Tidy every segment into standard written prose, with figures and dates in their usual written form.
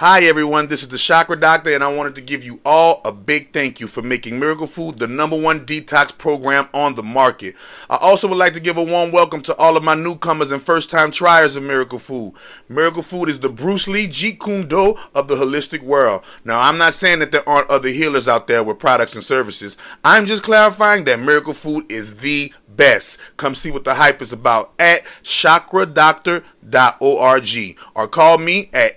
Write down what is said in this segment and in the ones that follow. Hi everyone, this is the Chakra Doctor, and I wanted to give you all a big thank you for making Miracle Food the #1 detox program on the market. I also would like to give a warm welcome to all of my newcomers and first-time triers of Miracle Food. Miracle Food is the Bruce Lee Jeet Kune Do of the holistic world. Now, I'm not saying that there aren't other healers out there with products and services. I'm just clarifying that Miracle Food is the best. Come see what the hype is about at ChakraDoctor.org or call me at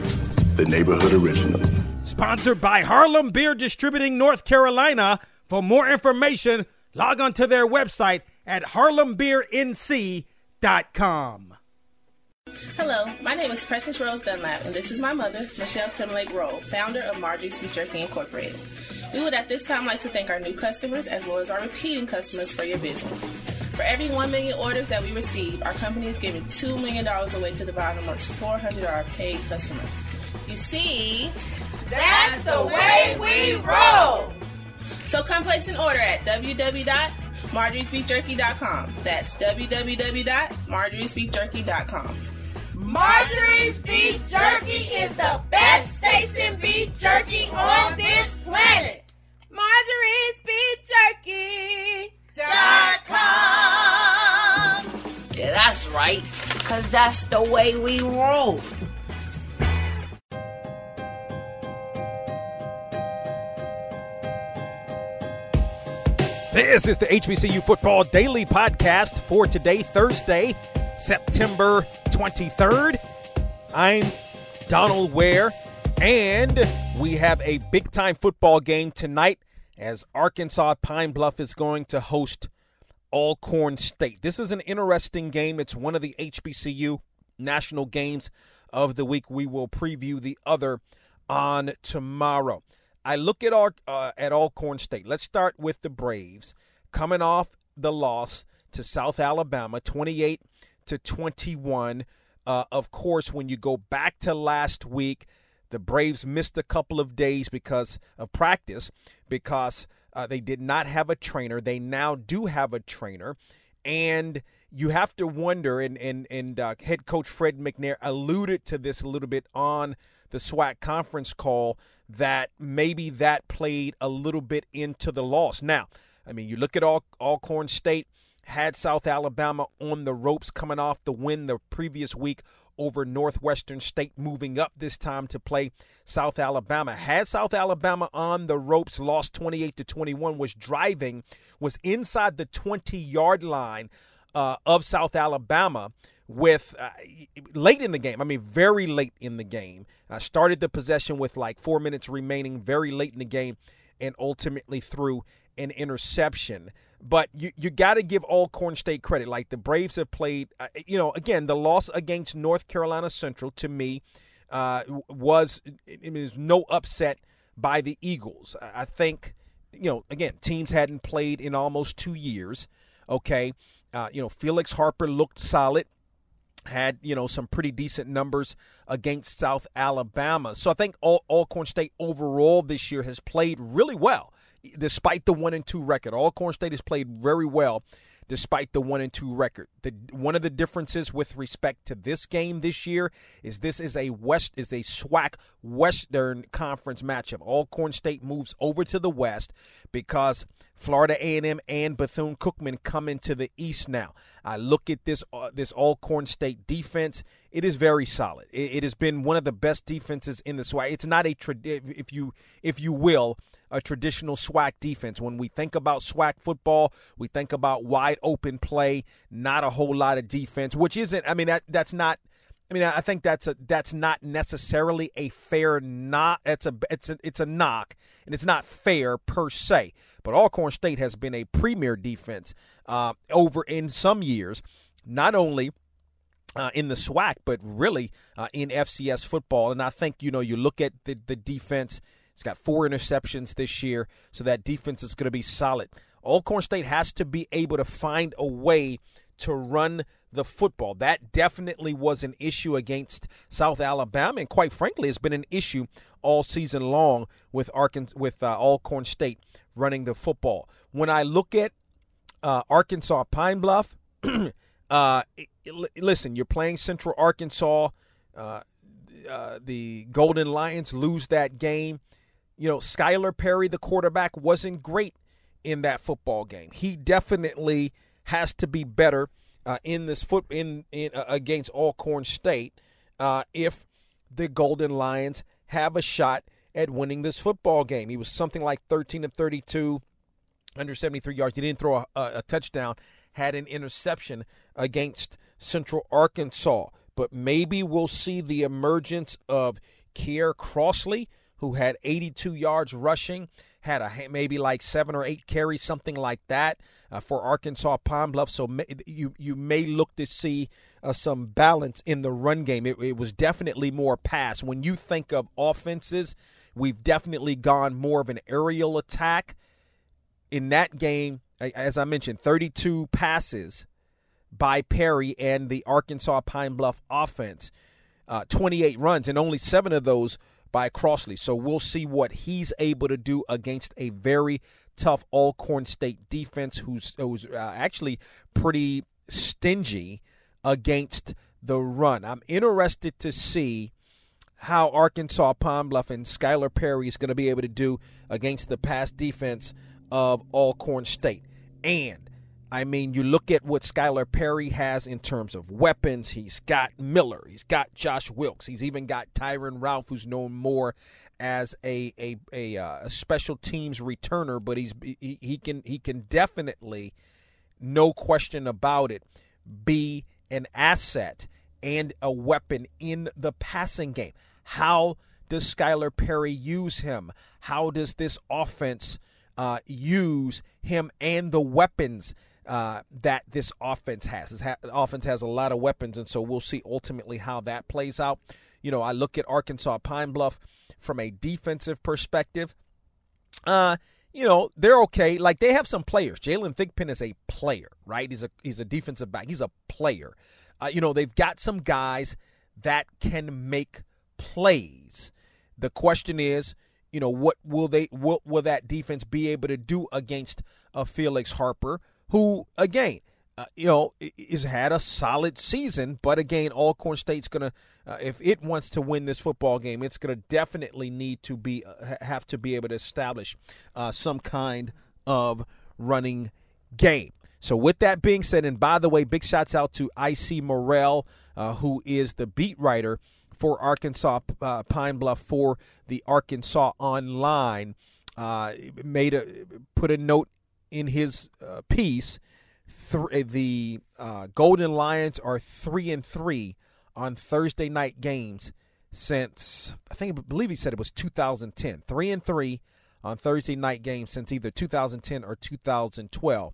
the neighborhood original. Sponsored by Harlem Beer Distributing, North Carolina. For more information, log on to their website at HarlembeerNC.com. Hello, my name is Precious Rose Dunlap, and this is my mother, Michelle Timlake Roll, founder of Marjorie's Beef Jerky Incorporated. We would at this time like to thank our new customers as well as our repeating customers for your business. For every 1 million orders that we receive, our company is giving $2 million away to the bottom amongst 400 of our paid customers. You see, that's the way we roll! So come place an order at www.marjoriesbeefjerky.com. That's www.marjoriesbeefjerky.com. Marjorie's Beef Jerky is the best tasting beef jerky on this planet. MarjoriesBeefJerky.com. Yeah, that's right, because that's the way we roll. This is the HBCU Football Daily Podcast for today, Thursday, September 23rd. I'm Donald Ware, and we have a big-time football game tonight as Arkansas Pine Bluff is going to host Alcorn State. This is an interesting game. It's one of the HBCU national games of the week. We will preview the other on tomorrow. I look at Alcorn State. Let's start with the Braves, coming off the loss to South Alabama, 28-21. Of course, when you go back to last week, the Braves missed a couple of days because of practice, because they did not have a trainer. They now do have a trainer, and you have to wonder. And head coach Fred McNair alluded to this a little bit on the SWAC conference call, that maybe that played a little bit into the loss. Now, I mean, you look at Alcorn State, had South Alabama on the ropes coming off the win the previous week over Northwestern State, moving up this time to play South Alabama. Had South Alabama on the ropes, lost 28-21, was driving, was inside the 20-yard line of South Alabama with late in the game. I mean, very late in the game. I started the possession with like 4 minutes remaining, very late in the game, and ultimately threw an interception. But you got to give Alcorn State credit. Like, the Braves have played, again, the loss against North Carolina Central, to me, was no upset by the Eagles. I think, again, teams hadn't played in almost 2 years, okay? Felix Harper looked solid, had, some pretty decent numbers against South Alabama. So I think Alcorn State overall this year has played really well, despite the 1-2 record. Alcorn State has played very well despite the 1-2 record. One of the differences with respect to this game this year is this is a SWAC Western Conference matchup. Alcorn State moves over to the West because Florida A&M and Bethune-Cookman come into the East now. I look at this Alcorn State defense. It is very solid. It has been one of the best defenses in the SWAC. It's not a traditional SWAC defense. When we think about SWAC football, we think about wide open play, not a whole lot of defense, which isn't. I mean, I think that's not necessarily a fair knock. It's a knock, and it's not fair per se. But Alcorn State has been a premier defense over in some years. Not only in the SWAC, but really in FCS football. And I think, you know, you look at the defense, it's got 4 interceptions this year, so that defense is going to be solid. Alcorn State has to be able to find a way to run the football. That definitely was an issue against South Alabama, and quite frankly, it's been an issue all season long with Alcorn State running the football. When I look at Arkansas Pine Bluff, listen, you're playing Central Arkansas. The Golden Lions lose that game. You know, Skylar Perry, the quarterback, wasn't great in that football game. He definitely has to be better against Alcorn State if the Golden Lions have a shot at winning this football game. He was something like 13-32, 173 yards. He didn't throw a touchdown, had an interception against Central Arkansas. But maybe we'll see the emergence of Keir Crossley, who had 82 yards rushing, had maybe like 7 or 8 carries, something like that, for Arkansas Pine Bluff. So you may look to see some balance in the run game. It was definitely more pass. When you think of offenses, we've definitely gone more of an aerial attack. In that game, as I mentioned, 32 passes by Perry and the Arkansas Pine Bluff offense, 28 runs, and only 7 of those by Crossley. So we'll see what he's able to do against a very tough Alcorn State defense, who's actually pretty stingy against the run. I'm interested to see how Arkansas Pine Bluff and Skylar Perry is going to be able to do against the pass defense of Alcorn State. And I mean, you look at what Skylar Perry has in terms of weapons. He's got Miller. He's got Josh Wilkes. He's even got Tyron Ralph, who's known more as a special teams returner, but he can definitely, no question about it, be an asset and a weapon in the passing game. How does Skylar Perry use him? How does this offense use him and the weapons that this offense has? The offense has a lot of weapons, and so we'll see ultimately how that plays out. You know, I look at Arkansas Pine Bluff from a defensive perspective. You know, they're okay. Like, they have some players. Jalen Thigpen is a player, right? He's a defensive back. He's a player. You know, they've got some guys that can make plays. The question is, you know, what will that defense be able to do against Felix Harper, who, again, you know, has had a solid season. But, again, Alcorn State's going to, if it wants to win this football game, it's going to definitely need to be have to be able to establish some kind of running game. So with that being said, and by the way, big shouts out to IC Morrell, who is the beat writer for Arkansas Pine Bluff for the Arkansas Online. Put a note in his piece, the Golden Lions are 3-3 on Thursday night games since, I believe he said it was 2010. 3-3 on Thursday night games since either 2010 or 2012.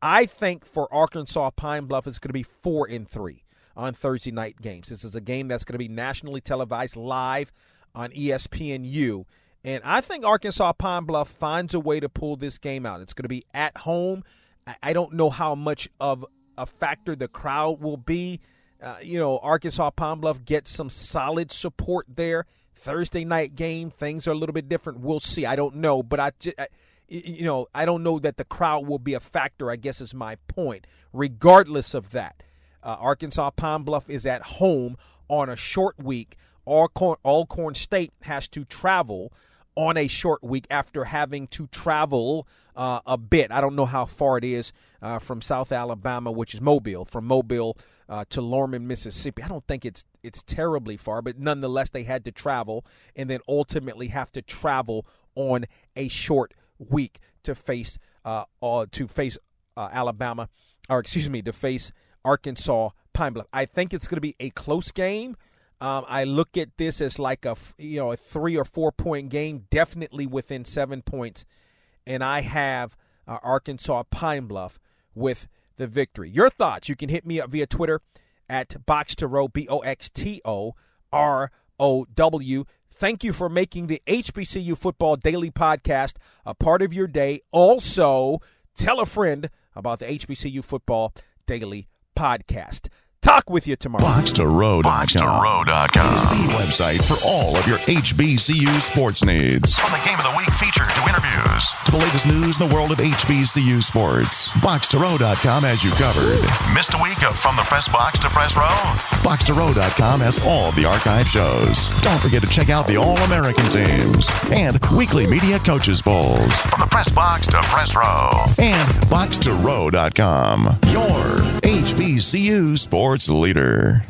I think for Arkansas Pine Bluff it's going to be 4-3 on Thursday night games. This is a game that's going to be nationally televised live on ESPNU. And I think Arkansas Pine Bluff finds a way to pull this game out. It's going to be at home. I don't know how much of a factor the crowd will be. You know, Arkansas Pine Bluff gets some solid support there. Thursday night game, things are a little bit different. We'll see. I don't know. But I don't know that the crowd will be a factor, I guess is my point. Regardless of that, Arkansas Pine Bluff is at home on a short week. Alcorn State has to travel on a short week after having to travel a bit. I don't know how far it is from South Alabama, which is Mobile, from Mobile to Lohrman, Mississippi. I don't think it's terribly far, but nonetheless, they had to travel and then ultimately have to travel on a short week to face Arkansas Pine Bluff. I think it's going to be a close game. I look at this as like a 3 or 4 point game, definitely within 7 points, and I have Arkansas Pine Bluff with the victory. Your thoughts? You can hit me up via Twitter at Box to Row, BOXTOROW. Thank you for making the HBCU Football Daily Podcast a part of your day. Also, tell a friend about the HBCU Football Daily Podcast. Talk with you tomorrow. BoxToRow.com is the website for all of your HBCU sports needs. From the Game of the Week feature to interviews to the latest news in the world of HBCU sports. BoxToRow.com has you covered. Missed a week of From the Press Box to Press Row? BoxToRow.com has all the archive shows. Don't forget to check out the All-American teams and weekly media coaches bowls. From the Press Box to Press Row. And BoxToRow.com, your HBCU sports leader.